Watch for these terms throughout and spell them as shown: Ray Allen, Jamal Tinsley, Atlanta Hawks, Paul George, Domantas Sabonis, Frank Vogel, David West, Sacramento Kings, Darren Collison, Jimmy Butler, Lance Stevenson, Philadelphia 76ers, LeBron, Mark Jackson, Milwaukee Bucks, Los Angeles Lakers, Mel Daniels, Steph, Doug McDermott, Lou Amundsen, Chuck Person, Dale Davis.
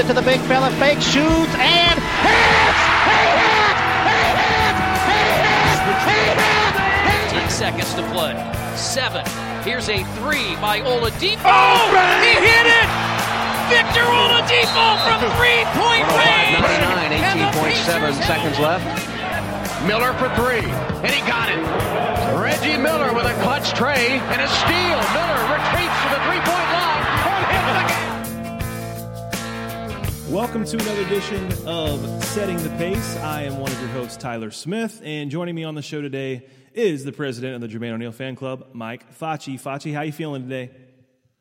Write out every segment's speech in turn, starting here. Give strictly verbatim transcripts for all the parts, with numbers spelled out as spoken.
To the big fella, fake shoots, and he hits! He hits! He hits! He hits! He hits! Ten seconds to play. Seven. Here's a three by Oladipo. Oh, he hit it! Victor Oladipo from three-point range. eighteen point seven seconds left. Miller for three, and he got it. Reggie Miller with a clutch tray and a steal. Miller retreats to the three-point line and hits the game. Welcome to another edition of Setting the Pace. I am one of your hosts, Tyler Smith, and joining me on the show today is the president of the Jermaine O'Neal Fan Club, Mike Focci. Focci, how you feeling today?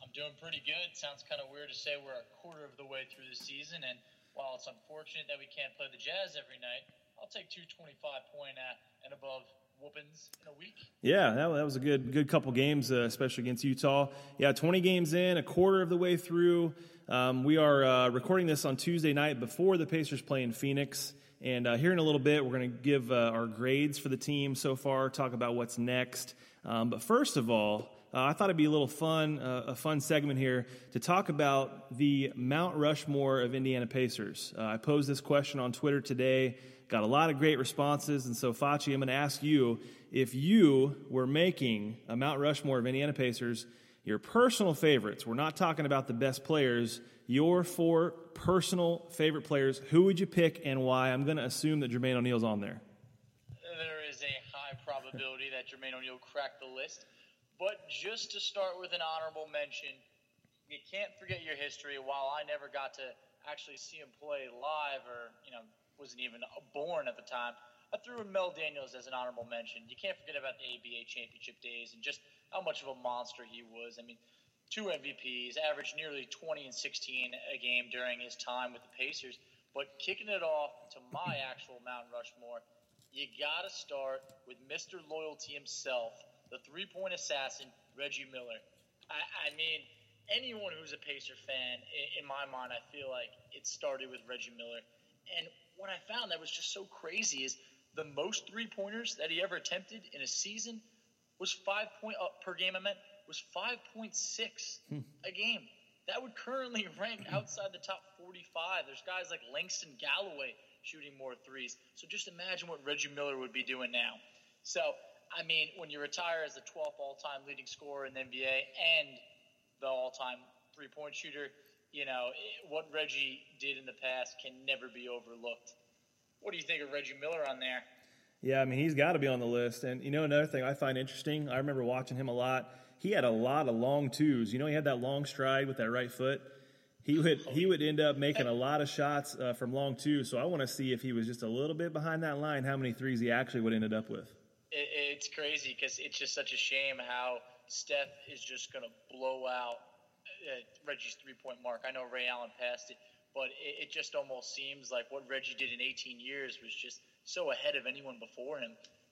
I'm doing pretty good. Sounds kind of weird to say we're a quarter of the way through the season, and while it's unfortunate that we can't play the Jazz every night, I'll take two twenty-five point and above whoopings in a week. Yeah, that, that was a good, good couple games, uh, especially against Utah. Yeah, twenty games in, a quarter of the way through. Um, we are uh, recording this on Tuesday night before the Pacers play in Phoenix, and uh, here in a little bit we're going to give uh, our grades for the team so far, talk about what's next. Um, but first of all, uh, I thought it'd be a little fun, uh, a fun segment here to talk about the Mount Rushmore of Indiana Pacers. Uh, I posed this question on Twitter today, got a lot of great responses, and so Focci, I'm going to ask you, if you were making a Mount Rushmore of Indiana Pacers, your personal favorites, we're not talking about the best players, your four personal favorite players, who would you pick and why? I'm going to assume that Jermaine O'Neal's on there. There is a high probability that Jermaine O'Neal cracked the list. But just to start with an honorable mention, you can't forget your history. While I never got to actually see him play live or, you know, wasn't even born at the time, I threw in Mel Daniels as an honorable mention. You can't forget about the A B A championship days and just how much of a monster he was. I mean, two M V Ps, averaged nearly twenty and sixteen a game during his time with the Pacers. But kicking it off to my actual Mount Rushmore, you got to start with Mister Loyalty himself, the three-point assassin, Reggie Miller. I, I mean, anyone who's a Pacer fan, in, in my mind, I feel like it started with Reggie Miller. And what I found that was just so crazy is the most three-pointers that he ever attempted in a season was five point up per game. I meant was five point six a game. That would currently rank outside the top forty-five. There's guys like Langston Galloway shooting more threes. So just imagine what Reggie Miller would be doing now. So, I mean, when you retire as the twelfth all-time leading scorer in the N B A and the all-time three-point shooter, you know, what Reggie did in the past can never be overlooked. What do you think of Reggie Miller on there? Yeah, I mean, he's got to be on the list. And, you know, another thing I find interesting, I remember watching him a lot. He had a lot of long twos. You know, he had that long stride with that right foot. He would he would end up making a lot of shots uh, from long twos. So I want to see if he was just a little bit behind that line, how many threes he actually would have ended up with. it, it's crazy because it's just such a shame how Steph is just going to blow out uh, Reggie's three-point mark. I know Ray Allen passed it, but it, it just almost seems like what Reggie did in eighteen years was just so ahead of anyone before him.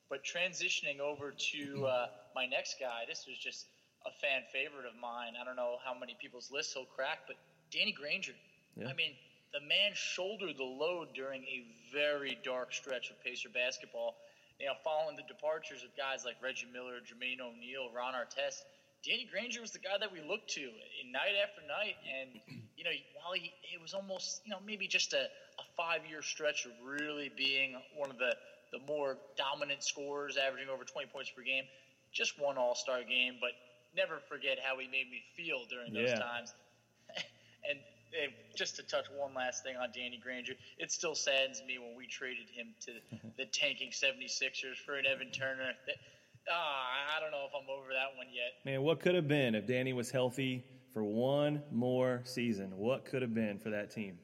But transitioning over to uh, my next guy, this was just a fan favorite of mine. I don't know how many people's lists he'll crack, but Danny Granger. Yeah. I mean, the man shouldered the load during a very dark stretch of Pacer basketball. You know, following the departures of guys like Reggie Miller, Jermaine O'Neal, Ron Artest, Danny Granger was the guy that we looked to night after night. And, you know, while he, it was almost, you know, maybe just a, a five-year stretch of really being one of the, the more dominant scorers, averaging over twenty points per game, just one all-star game, but never forget how he made me feel during those yeah. times. And hey, just to touch one last thing on Danny Granger, it still saddens me when we traded him to the tanking seventy-sixers for an Evan Turner. That, uh, I don't know if I'm over that one yet. Man, what could have been if Danny was healthy for one more season? What could have been for that team?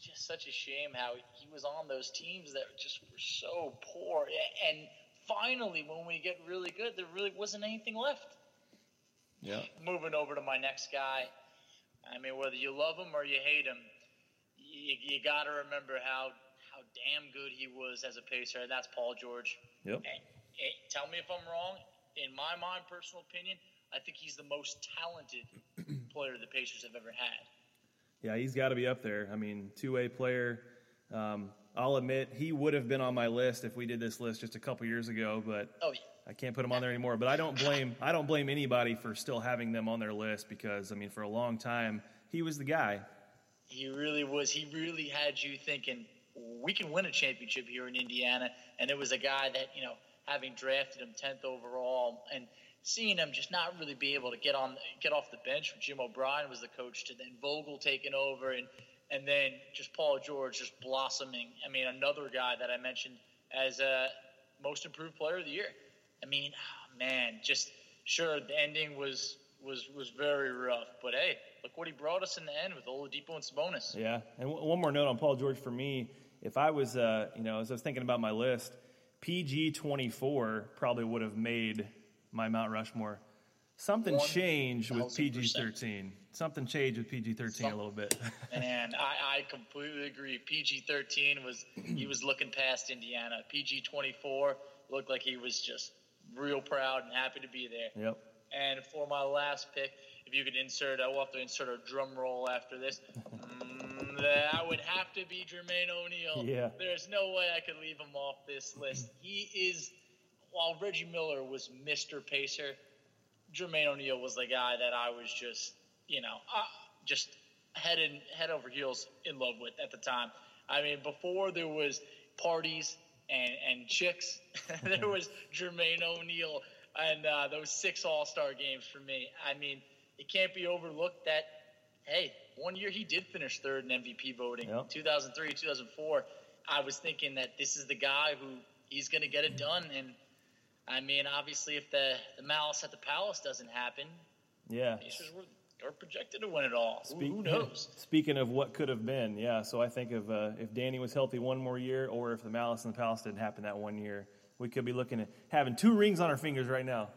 Just such a shame how he was on those teams that just were so poor. And finally, when we get really good, there really wasn't anything left. Yeah. Moving over to my next guy. I mean, whether you love him or you hate him, you, you got to remember how how damn good he was as a Pacer, and that's Paul George. Yep. And, and tell me if I'm wrong. In my mind, personal opinion, I think he's the most talented player the Pacers have ever had. Yeah, he's got to be up there. I mean, two-way player. Um, I'll admit, he would have been on my list if we did this list just a couple years ago, but oh, yeah. I can't put them on there anymore, but I don't blame I don't blame anybody for still having them on their list because, I mean, for a long time, he was the guy. He really was. He really had you thinking, we can win a championship here in Indiana, and it was a guy that, you know, having drafted him tenth overall and seeing him just not really be able to get on get off the bench when Jim O'Brien was the coach to then Vogel taking over and, and then just Paul George just blossoming. I mean, another guy that I mentioned as a most improved player of the year. I mean, oh man, just sure the ending was was was very rough, but hey, look what he brought us in the end with Oladipo and Sabonis. Yeah, and w- one more note on Paul George for me. If I was, uh, you know, as I was thinking about my list, P G twenty-four probably would have made my Mount Rushmore. Something changed with P G thirteen. Something changed with P G thirteen a little bit. And I, I completely agree. P G thirteen was he was looking past Indiana. P G twenty-four looked like he was just real proud and happy to be there. Yep. And for my last pick, if you could insert, I will have to insert a drum roll after this. Mm, that would have to be Jermaine O'Neal. Yeah. There's no way I could leave him off this list. He is, while Reggie Miller was Mister Pacer, Jermaine O'Neal was the guy that I was just, you know, uh, just head in, head over heels in love with at the time. I mean, before there was parties and, and chicks, there was Jermaine O'Neal and uh, those six all-star games for me. I mean, it can't be overlooked that, hey, one year he did finish third in M V P voting. Yep. two thousand three, two thousand four, I was thinking that this is the guy who he's going to get it done. And, I mean, obviously, if the, the malice at the palace doesn't happen, yeah, Pacers were, were projected to win it all. Speak, who knows? Speaking of what could have been, yeah, so I think if, uh, if Danny was healthy one more year or if the malice in the palace didn't happen that one year, we could be looking at having two rings on our fingers right now.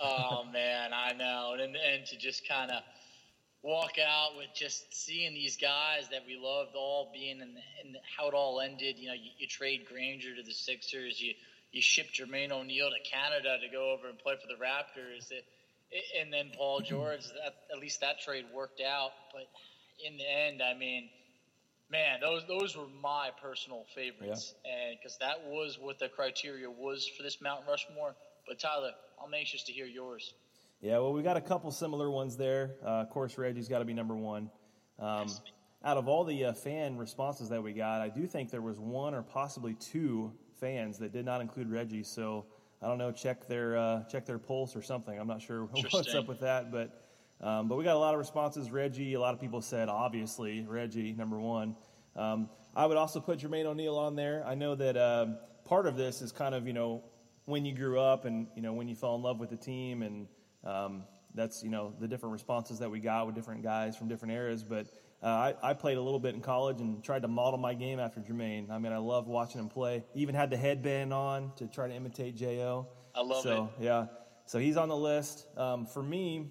Oh, man, I know. And, and to just kind of walk out with just seeing these guys that we loved all being in, in how it all ended. You know, you, you trade Granger to the Sixers, you – you shipped Jermaine O'Neal to Canada to go over and play for the Raptors. It, it, and then Paul George, that, at least that trade worked out. But in the end, I mean, man, those those were my personal favorites. Yeah. And because that was what the criteria was for this Mount Rushmore. But, Tyler, I'm anxious to hear yours. Yeah, well, we got a couple similar ones there. Uh, of course, Reggie's got to be number one. Um, yes. Out of all the uh, fan responses that we got, I do think there was one or possibly two fans that did not include Reggie, so I don't know, check their uh, check their pulse or something. I'm not sure what's up with that, but um, but we got a lot of responses. Reggie, a lot of people said, obviously, Reggie, number one. Um, I would also put Jermaine O'Neal on there. I know that um, part of this is kind of, you know, when you grew up and, you know, when you fell in love with the team, and um, that's, you know, the different responses that we got with different guys from different eras, but Uh, I, I played a little bit in college and tried to model my game after Jermaine. I mean, I loved watching him play. Even had the headband on to try to imitate J O I love so, it. So, yeah. So he's on the list. Um, for me,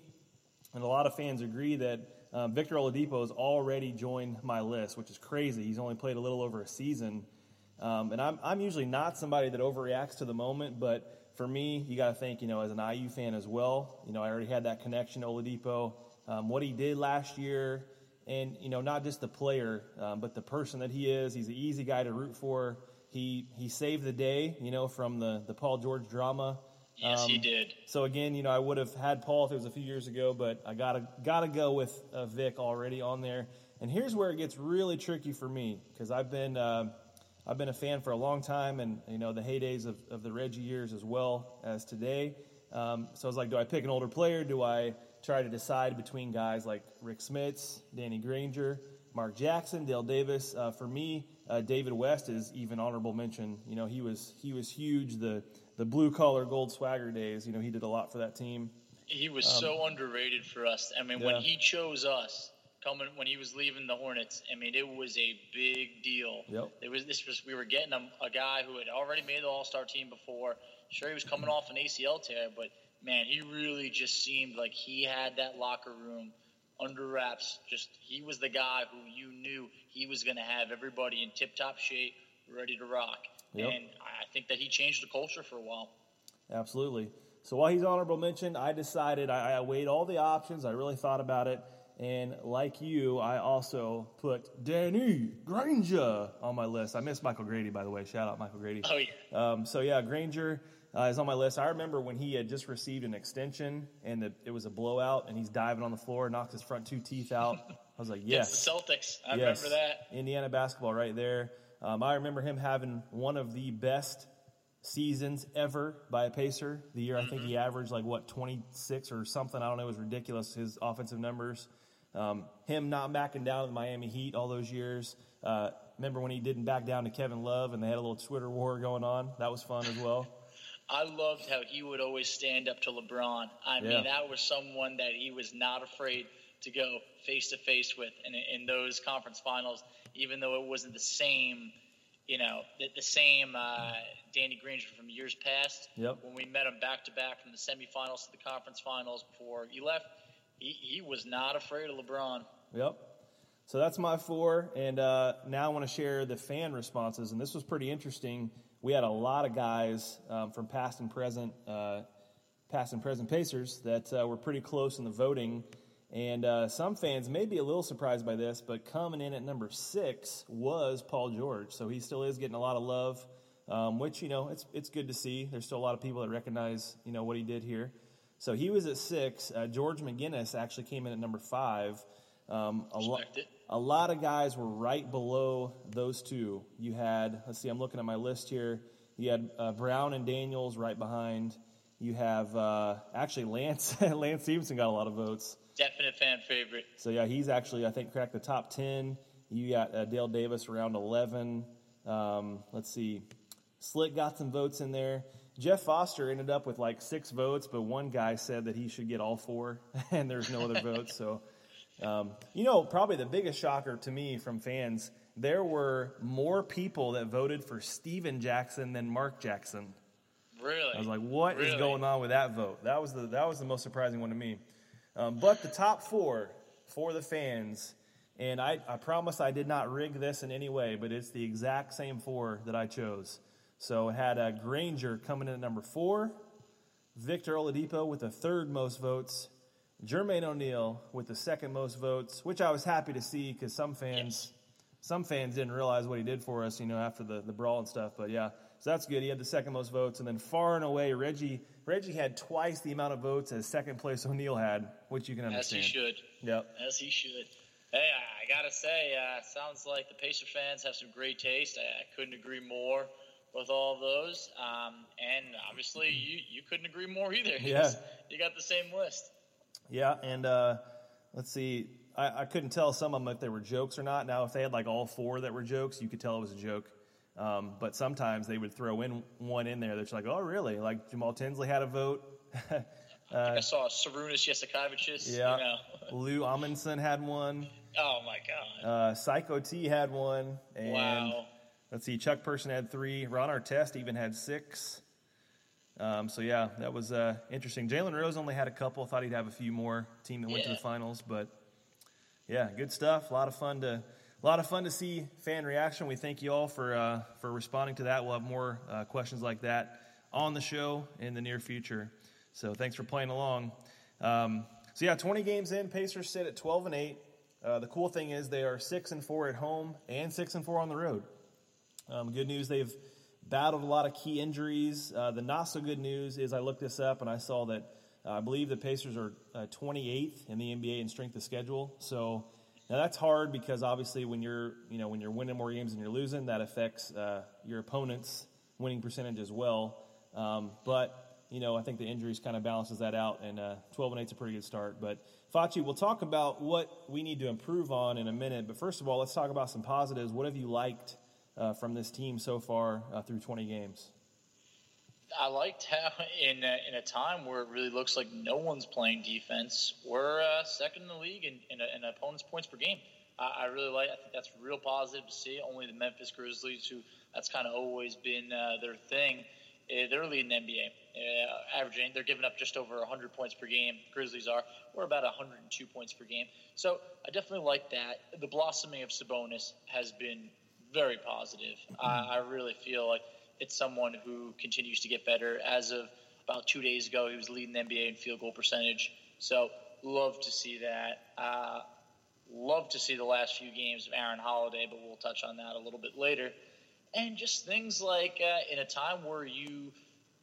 and a lot of fans agree that um, Victor Oladipo has already joined my list, which is crazy. He's only played a little over a season. Um, and I'm I'm usually not somebody that overreacts to the moment, but for me, you got to think, you know, as an I U fan as well, you know, I already had that connection to Oladipo, um, what he did last year, and, you know, not just the player, um, but the person that he is. He's an easy guy to root for. He he saved the day, you know, from the, the Paul George drama. Yes, um, he did. So, again, you know, I would have had Paul if it was a few years ago, but I got to gotta go with uh, Vic already on there. And here's where it gets really tricky for me, because I've been uh, – I've been a fan for a long time, and, you know, the heydays of, of the Reggie years as well as today. Um, so I was like, do I pick an older player? Do I try to decide between guys like Rick Smits, Danny Granger, Mark Jackson, Dale Davis? Uh, for me, uh, David West is even honorable mention. You know, he was he was huge. The the blue-collar gold swagger days, you know, he did a lot for that team. He was um, so underrated for us. I mean, yeah. when he chose us. Coming when he was leaving the Hornets, I mean, it was a big deal. Yep. It was this was we were getting a, a guy who had already made the All-Star team before. Sure, he was coming off an A C L tear, but man, he really just seemed like he had that locker room under wraps. Just he was the guy who you knew he was going to have everybody in tip-top shape, ready to rock. Yep. And I think that he changed the culture for a while. Absolutely. So while he's honorable mention, I decided I, I weighed all the options. I really thought about it. And like you, I also put Danny Granger on my list. I miss Michael Grady, by the way. Shout out Michael Grady. Oh, yeah. Um, so, yeah, Granger uh, is on my list. I remember when he had just received an extension, and the, it was a blowout, and he's diving on the floor, knocks his front two teeth out. I was like, yes. It's the Celtics. I yes. remember that. Indiana basketball right there. Um, I remember him having one of the best seasons ever by a Pacer. The year mm-hmm. I think he averaged, like, what, twenty-six or something. I don't know. It was ridiculous, his offensive numbers. Um, him not backing down to the Miami Heat all those years. Uh, remember when he didn't back down to Kevin Love and they had a little Twitter war going on? That was fun as well. I loved how he would always stand up to LeBron. I yeah. mean, that was someone that he was not afraid to go face-to-face with in, in those conference finals, even though it wasn't the same, you know, the, the same uh, Danny Granger from years past. Yep. When we met him back-to-back from the semifinals to the conference finals before he left, He, he was not afraid of LeBron. Yep. So that's my four. And uh, now I want to share the fan responses. And this was pretty interesting. We had a lot of guys um, from past and present uh, past and present Pacers that uh, were pretty close in the voting. And uh, some fans may be a little surprised by this, but coming in at number six was Paul George. So he still is getting a lot of love, um, which, you know, it's it's good to see. There's still a lot of people that recognize, you know, what he did here. So he was at six. Uh, George McGinnis actually came in at number five. Um, a, lo- a lot of guys were right below those two. You had, let's see, I'm looking at my list here. You had uh, Brown and Daniels right behind. You have, uh, actually, Lance Lance Stevenson got a lot of votes. Definite fan favorite. So, yeah, he's actually, I think, cracked the top ten. You got uh, Dale Davis around eleven. Um, let's see. Slick got some votes in there. Jeff Foster ended up with like six votes, but one guy said that he should get all four, and there's no other votes. So, um, you know, probably the biggest shocker to me from fans, there were more people that voted for Steven Jackson than Mark Jackson. Really? I was like, what really? is going on with that vote? That was the that was the most surprising one to me. Um, but the top four for the fans, and I, I promise I did not rig this in any way, but it's the exact same four that I chose. So it had uh, Granger coming in at number four, Victor Oladipo with the third most votes, Jermaine O'Neal with the second most votes, which I was happy to see because some fans, yes. some fans didn't realize what he did for us, you know, after the, the brawl and stuff. But yeah, so that's good. He had the second most votes, and then far and away, Reggie Reggie had twice the amount of votes as second place O'Neal had, which you can understand. As he should. Yep. As he should. Hey, I, I gotta say, uh, sounds like the Pacer fans have some great taste. I, I couldn't agree more with all of those, um, and obviously you, you couldn't agree more either. Yeah. You got the same list. Yeah, and uh, let's see. I, I couldn't tell some of them if they were jokes or not. Now, if they had like all four that were jokes, you could tell it was a joke. Um, but sometimes they would throw in one in there that's like, oh, really? Like Jamal Tinsley had a vote. uh, I, think I saw Sarunas Jasikevičius. Yeah. You know. Lou Amundsen had one. Oh, my God. Uh, Psycho T had one. And wow. Let's see, Chuck Person had three. Ron Artest even had six. Um, so, yeah, that was uh, interesting. Jalen Rose only had a couple. I thought he'd have a few more. Team that yeah. went to the finals. But, yeah, good stuff. A lot of fun to a lot of fun to see fan reaction. We thank you all for, uh, for responding to that. We'll have more uh, questions like that on the show in the near future. So thanks for playing along. Um, so, yeah, twenty games in. Pacers sit at twelve and eight. Uh, the cool thing is they are six and four at home and six and four on the road. Um, good news, they've battled a lot of key injuries. Uh, the not-so-good news is I looked this up, and I saw that uh, I believe the Pacers are uh, twenty-eighth in the N B A in strength of schedule. So now that's hard because obviously when you're you know when you're winning more games than you're losing, that affects uh, your opponent's winning percentage as well. Um, but you know I think the injuries kind of balances that out, and uh, twelve and eight is a pretty good start. But Focci, we'll talk about what we need to improve on in a minute. But first of all, let's talk about some positives. What have you liked Uh, from this team so far uh, through twenty games? I liked how in a, in a time where it really looks like no one's playing defense, we're uh, second in the league in, in, a, in opponents' points per game. I, I really like. I think that's real positive to see. Only the Memphis Grizzlies, who that's kind of always been uh, their thing, uh, they're leading the N B A, uh, averaging. They're giving up just over one hundred points per game. The Grizzlies are. We're about one hundred two points per game. So I definitely like that. The blossoming of Sabonis has been very positive. I, I really feel like it's someone who continues to get better. As of about two days ago, he was leading the N B A in field goal percentage. So love to see that. Uh, love to see the last few games of Aaron Holiday, but we'll touch on that a little bit later. And just things like uh, in a time where you,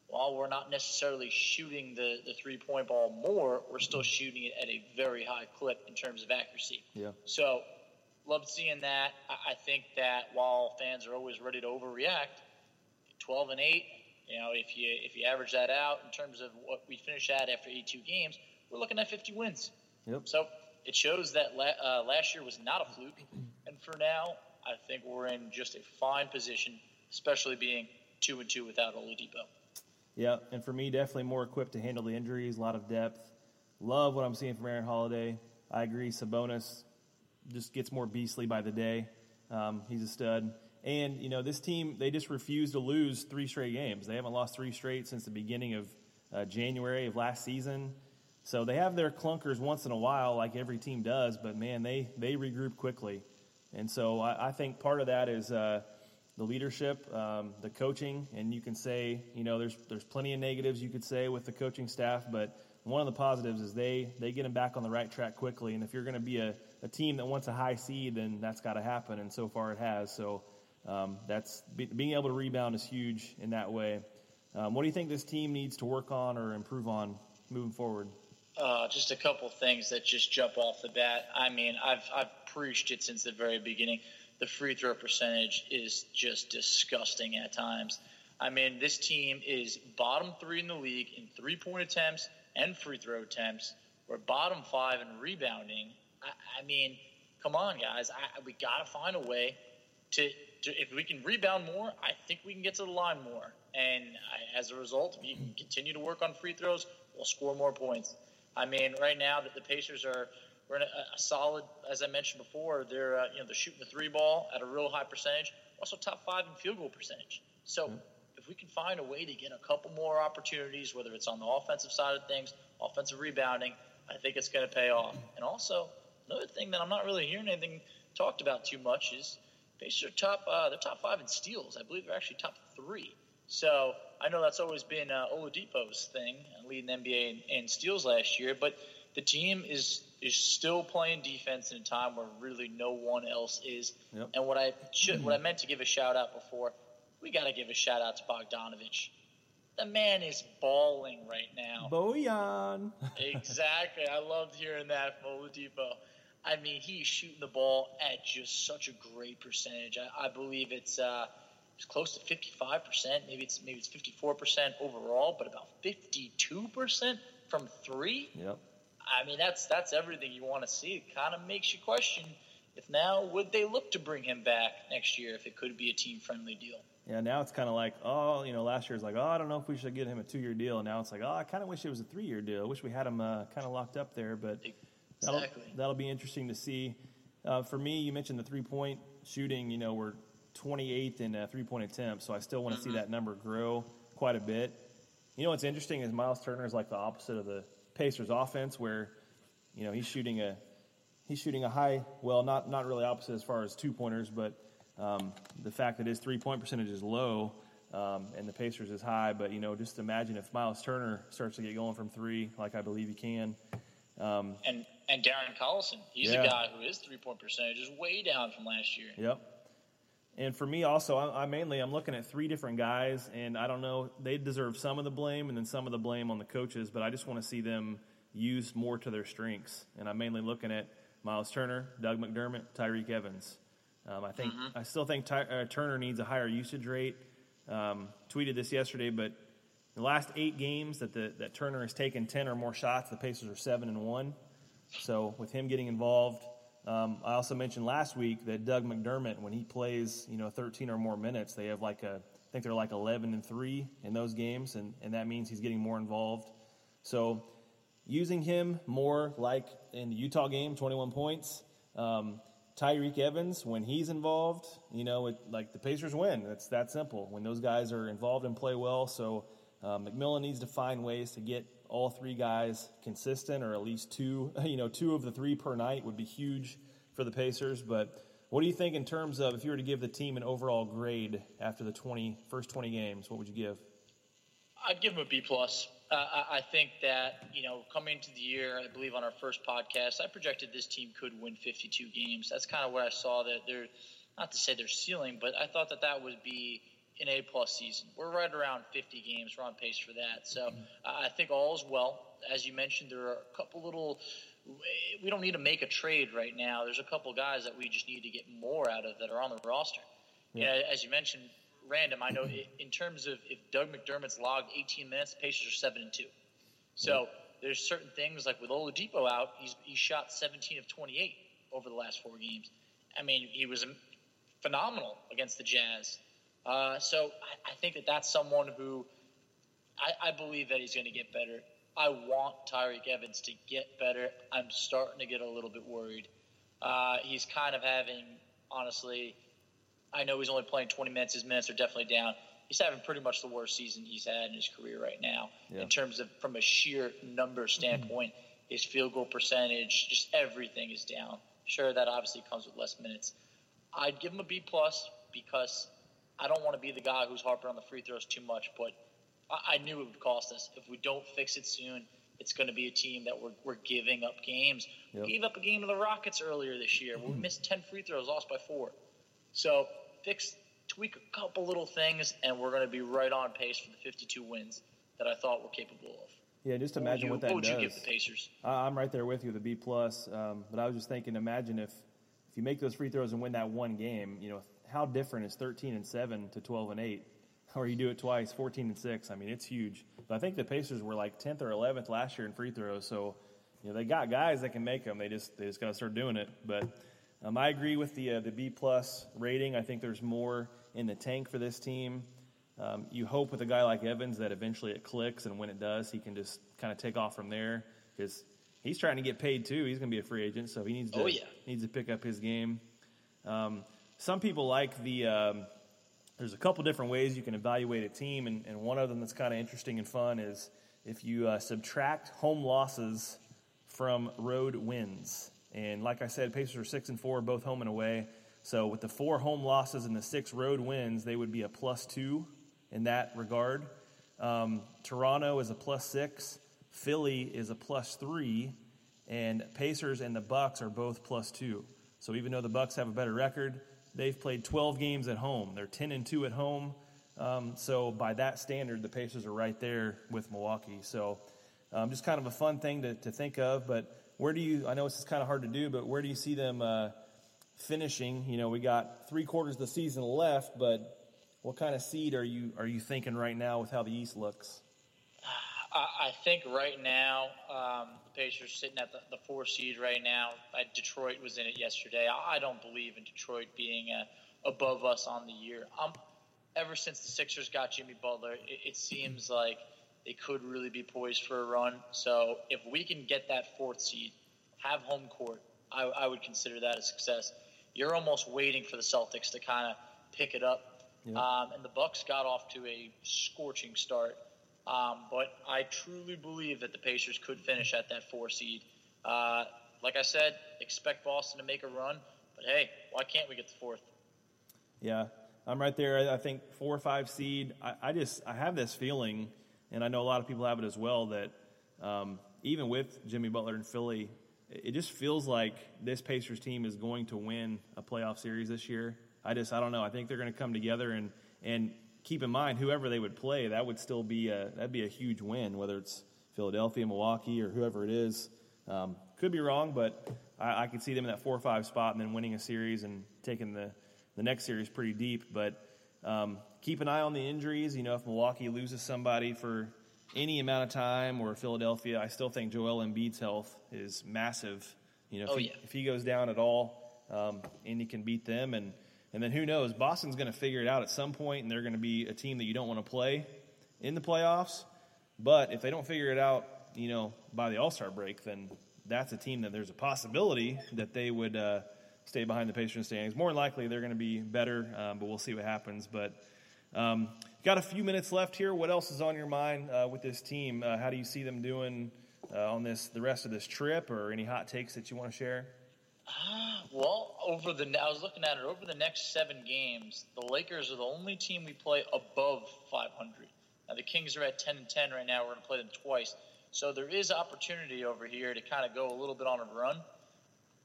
while we're not necessarily shooting the, the three-point ball more, we're still shooting it at a very high clip in terms of accuracy. Yeah. So loved seeing that. I think that while fans are always ready to overreact, twelve and eight, you know, if you if you average that out in terms of what we finish at after eighty-two games, we're looking at fifty wins. Yep. So it shows that la- uh, last year was not a fluke, and for now, I think we're in just a fine position, especially being two and two without Oladipo. Yeah, and for me, definitely more equipped to handle the injuries. A lot of depth. Love what I'm seeing from Aaron Holiday. I agree, Sabonis just gets more beastly by the day. Um, he's a stud. And, you know, this team, they just refuse to lose three straight games. They haven't lost three straight since the beginning of uh, January of last season. So they have their clunkers once in a while, like every team does, but, man, they, they regroup quickly. And so I, I think part of that is uh, the leadership, um, the coaching, and you can say, you know, there's there's plenty of negatives you could say with the coaching staff, but one of the positives is they, they get them back on the right track quickly. And if you're going to be a a team that wants a high seed, then that's got to happen, and so far it has. So um, that's be, being able to rebound is huge in that way. Um, what do you think this team needs to work on or improve on moving forward? Uh, just a couple things that just jump off the bat. I mean, I've I've preached it since the very beginning. The free throw percentage is just disgusting at times. I mean, this team is bottom three in the league in three-point attempts and free throw attempts. We're bottom five in rebounding. I mean, come on, guys. I, we got to find a way to, to – if we can rebound more, I think we can get to the line more. And I, as a result, if you can continue to work on free throws, we'll score more points. I mean, right now that the Pacers are – we're in a, a solid – as I mentioned before, they're uh, you know they're shooting the three ball at a real high percentage, also top five in field goal percentage. So mm-hmm. if we can find a way to get a couple more opportunities, whether it's on the offensive side of things, offensive rebounding, I think it's going to pay off. And also – another thing that I'm not really hearing anything talked about too much is Pacers are top uh, – they're top five in steals. I believe they're actually top three. So I know that's always been uh, Oladipo's thing, leading the N B A in, in steals last year. But the team is is still playing defense in a time where really no one else is. Yep. And what I should, what I meant to give a shout-out before, we got to give a shout-out to Bogdanovic. The man is balling right now. Bojan. Exactly. I loved hearing that from Oladipo. I mean, he's shooting the ball at just such a great percentage. I, I believe it's uh, it's close to fifty-five percent. Maybe it's maybe it's fifty-four percent overall, but about fifty-two percent from three. Yep. I mean, that's that's everything you want to see. It kind of makes you question if now would they look to bring him back next year if it could be a team-friendly deal. Yeah, now it's kind of like, oh, you know, last year was like, oh, I don't know if we should give him a two-year deal. And now it's like, oh, I kind of wish it was a three-year deal. I wish we had him uh, kind of locked up there, but – That'll, exactly. that'll be interesting to see. Uh, for me, you mentioned the three-point shooting. You know, we're twenty-eighth in uh, three-point attempts, so I still want to mm-hmm. see that number grow quite a bit. You know what's interesting is Myles Turner is like the opposite of the Pacers offense, where, you know, he's shooting a he's shooting a high, well, not not really opposite as far as two-pointers, but um, the fact that his three-point percentage is low um, and the Pacers is high. But, you know, just imagine if Myles Turner starts to get going from three, like I believe he can. Um, and and Darren Collison, he's yeah. a guy who his three-point percentage is way down from last year. Yep. And for me also, I, I mainly I'm looking at three different guys, and I don't know, they deserve some of the blame and then some of the blame on the coaches, but I just want to see them used more to their strengths. And I'm mainly looking at Myles Turner, Doug McDermott, Tyreke Evans. Um, I think mm-hmm. I still think Ty, uh, Turner needs a higher usage rate. Um, tweeted this yesterday, but the last eight games that the that Turner has taken ten or more shots, the Pacers are seven and one. So with him getting involved. Um, I also mentioned last week that Doug McDermott, when he plays, you know, thirteen or more minutes, they have like a, I think they're like eleven and three in those games, and, and that means he's getting more involved. So using him more, like in the Utah game, twenty-one points. Um, Tyreke Evans, when he's involved, you know, it, like the Pacers win. It's that simple. When those guys are involved and play well, so um, McMillan needs to find ways to get all three guys consistent, or at least two, you know, two of the three per night would be huge for the Pacers. But what do you think in terms of, if you were to give the team an overall grade after the twenty, first twenty games, what would you give? I'd give them a B plus. Uh, I, I think that, you know, coming into the year, I believe on our first podcast, I projected this team could win fifty-two games. That's kind of where I saw that they're, not to say their ceiling, but I thought that that would be an A-plus season. We're right around fifty games. We're on pace for that. So I think all is well. As you mentioned, there are a couple little – we don't need to make a trade right now. There's a couple guys that we just need to get more out of that are on the roster. Yeah. You know, as you mentioned, random, I know in terms of if Doug McDermott's logged eighteen minutes, the Pacers are seven and two. So yeah. There's certain things like with Oladipo out, he's he shot seventeen of twenty-eight over the last four games. I mean, he was phenomenal against the Jazz. Uh, so I, I think that that's someone who I, I believe that he's going to get better. I want Tyreke Evans to get better. I'm starting to get a little bit worried. Uh, he's kind of having, honestly, I know he's only playing twenty minutes. His minutes are definitely down. He's having pretty much the worst season he's had in his career right now yeah. in terms of from a sheer number standpoint. Mm-hmm. His field goal percentage, just everything is down. Sure, that obviously comes with less minutes. I'd give him a B plus because – I don't want to be the guy who's harping on the free throws too much, but I, I knew it would cost us. If we don't fix it soon, it's going to be a team that we're we're giving up games. Yep. We gave up a game to the Rockets earlier this year. Mm. We missed ten free throws, lost by four. So fix, tweak a couple little things, and we're going to be right on pace for the fifty-two wins that I thought we're capable of. Yeah, just imagine what, you, what that what does. What would you give the Pacers? I'm right there with you, the B+. Um, but I was just thinking, imagine if, if you make those free throws and win that one game, you know, how different is thirteen and seven to twelve and eight? Or you do it twice, fourteen and six. I mean, it's huge. But I think the Pacers were like tenth or eleventh last year in free throws. So, you know, they got guys that can make them. They just they just got to start doing it. But um, I agree with the uh, the B plus rating. I think there's more in the tank for this team. Um, you hope with a guy like Evans that eventually it clicks, and when it does, he can just kind of take off from there because he's trying to get paid too. He's going to be a free agent, so he needs to oh, yeah. needs to pick up his game. Um, Some people like the um, – there's a couple different ways you can evaluate a team, and, and one of them that's kind of interesting and fun is if you uh, subtract home losses from road wins. And like I said, Pacers are six and four, both home and away. So with the four home losses and the six road wins, they would be a plus two in that regard. Um, Toronto is a plus six. Philly is a plus three. And Pacers and the Bucks are both plus two. So even though the Bucks have a better record – they've played twelve games at home. They're ten and two at home. Um, so by that standard, the Pacers are right there with Milwaukee. So um, just kind of a fun thing to, to think of. But where do you – I know it's kind of hard to do, but where do you see them uh, finishing? You know, we got three quarters of the season left, but what kind of seed are you are you thinking right now with how the East looks? I think right now um, the Pacers are sitting at the, the four seed right now. Uh, Detroit was in it yesterday. I, I don't believe in Detroit being uh, above us on the year. Um, ever since the Sixers got Jimmy Butler, it, it seems like they could really be poised for a run. So if we can get that fourth seed, have home court, I, I would consider that a success. You're almost waiting for the Celtics to kind of pick it up. Yeah. Um, and the Bucks got off to a scorching start. Um, but I truly believe that the Pacers could finish at that four seed. Uh, like I said, expect Boston to make a run. But, hey, why can't we get the fourth? Yeah, I'm right there. I think four or five seed. I, I just I have this feeling, and I know a lot of people have it as well, that um, even with Jimmy Butler in Philly, it just feels like this Pacers team is going to win a playoff series this year. I just I don't know. I think they're going to come together and and – keep in mind, whoever they would play, that would still be a that'd be a huge win, whether it's Philadelphia, Milwaukee, or whoever it is. Um, could be wrong, but I, I could see them in that four or five spot and then winning a series and taking the, the next series pretty deep. But um, keep an eye on the injuries. You know, if Milwaukee loses somebody for any amount of time, or Philadelphia, I still think Joel Embiid's health is massive. You know, if, oh, yeah. he, if he goes down at all, um, Indy can beat them. And And then who knows, Boston's going to figure it out at some point, and they're going to be a team that you don't want to play in the playoffs. But if they don't figure it out, you know, by the All-Star break, then that's a team that there's a possibility that they would uh, stay behind the Pacers in standings. More than likely, they're going to be better, um, but we'll see what happens. But um, got a few minutes left here. What else is on your mind uh, with this team? Uh, how do you see them doing uh, on this the rest of this trip, or any hot takes that you want to share? Ah, well, over the I was looking at it. Over the next seven games, the Lakers are the only team we play above five hundred. Now, the Kings are at ten and ten right now. We're going to play them twice. So there is opportunity over here to kind of go a little bit on a run.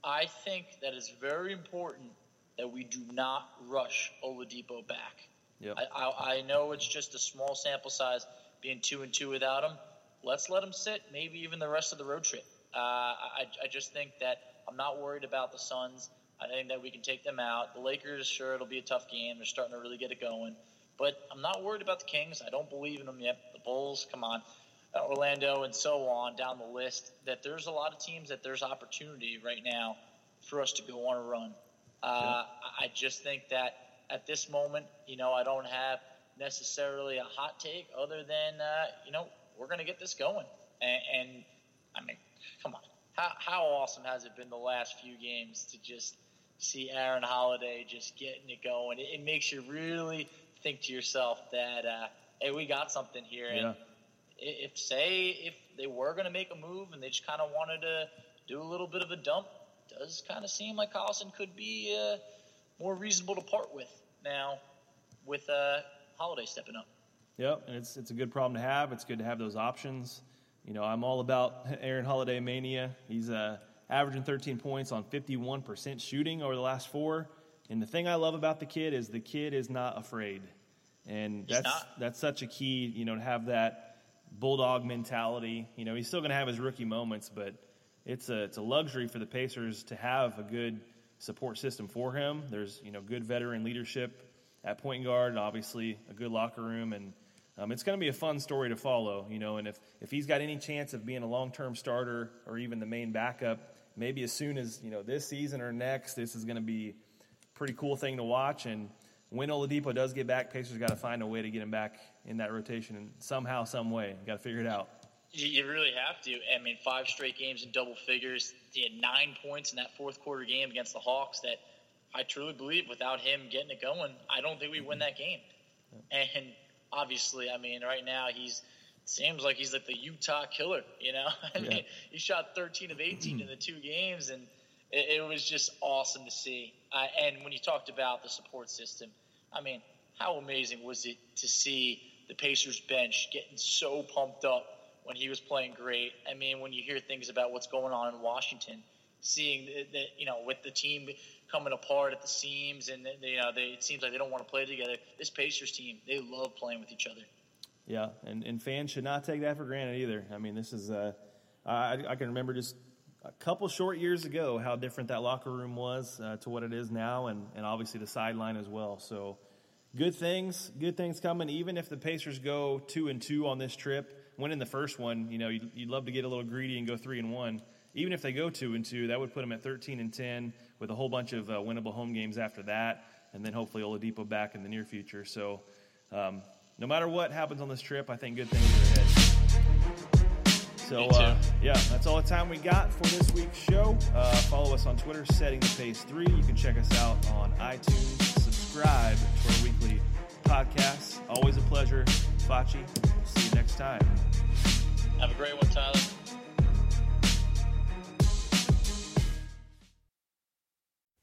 I think that it's very important that we do not rush Oladipo back. Yep. I, I, I know it's just a small sample size being two and two without him. Let's let him sit, maybe even the rest of the road trip. Uh, I, I just think that I'm not worried about the Suns. I think that we can take them out. The Lakers, sure, it'll be a tough game. They're starting to really get it going. But I'm not worried about the Kings. I don't believe in them yet. The Bulls, come on. Uh, Orlando and so on down the list. That there's a lot of teams that there's opportunity right now for us to go on a run. Uh, yeah. I just think that at this moment, you know, I don't have necessarily a hot take other than, uh, you know, we're going to get this going. And, and, I mean, come on. How, how awesome has it been the last few games to just see Aaron Holiday just getting it going? It, it makes you really think to yourself that, uh, hey, we got something here. Yeah. And if, say, if they were going to make a move and they just kind of wanted to do a little bit of a dump, it does kind of seem like Collison could be uh, more reasonable to part with now with uh, Holiday stepping up. Yep, and it's it's a good problem to have. It's good to have those options. You know, I'm all about Aaron Holiday mania. He's uh, averaging thirteen points on fifty-one percent shooting over the last four. And the thing I love about the kid is the kid is not afraid. And he's that's not. that's such a key, you know, to have that bulldog mentality. You know, he's still going to have his rookie moments, but it's a, it's a luxury for the Pacers to have a good support system for him. There's, you know, good veteran leadership at point guard, and obviously a good locker room, and Um, it's going to be a fun story to follow, you know, and if, if he's got any chance of being a long-term starter or even the main backup, maybe as soon as, you know, this season or next, this is going to be a pretty cool thing to watch. And when Oladipo does get back, Pacers got to find a way to get him back in that rotation and somehow, some way. Got to figure it out. You really have to. I mean, five straight games in double figures. He had nine points in that fourth quarter game against the Hawks that I truly believe without him getting it going, I don't think we win that game. And obviously, I mean, right now he's seems like he's like the Utah killer, you know? I mean, yeah. He shot thirteen of eighteen in the two games, and it, it was just awesome to see. Uh, and when you talked about the support system, I mean, how amazing was it to see the Pacers bench getting so pumped up when he was playing great? I mean, when you hear things about what's going on in Washington, seeing that, you know, with the team coming apart at the seams, and they, you know, they, it seems like they don't want to play together. This Pacers team, they love playing with each other. Yeah, and, and fans should not take that for granted either. I mean, this is uh, I, I can remember just a couple short years ago how different that locker room was uh, to what it is now, and, and obviously the sideline as well. So good things, good things coming. Even if the Pacers go two and two on this trip, winning the first one, you know, you'd, you'd love to get a little greedy and go three and one. Even if they go two and two, that would put them at thirteen and ten with a whole bunch of uh, winnable home games after that, and then hopefully Oladipo back in the near future. So um, no matter what happens on this trip, I think good things are ahead. So, uh, yeah, that's all the time we got for this week's show. Uh, follow us on Twitter, Setting the Pace three. You can check us out on iTunes. Subscribe to our weekly podcast. Always a pleasure. Focci. See you next time. Have a great one, Tyler.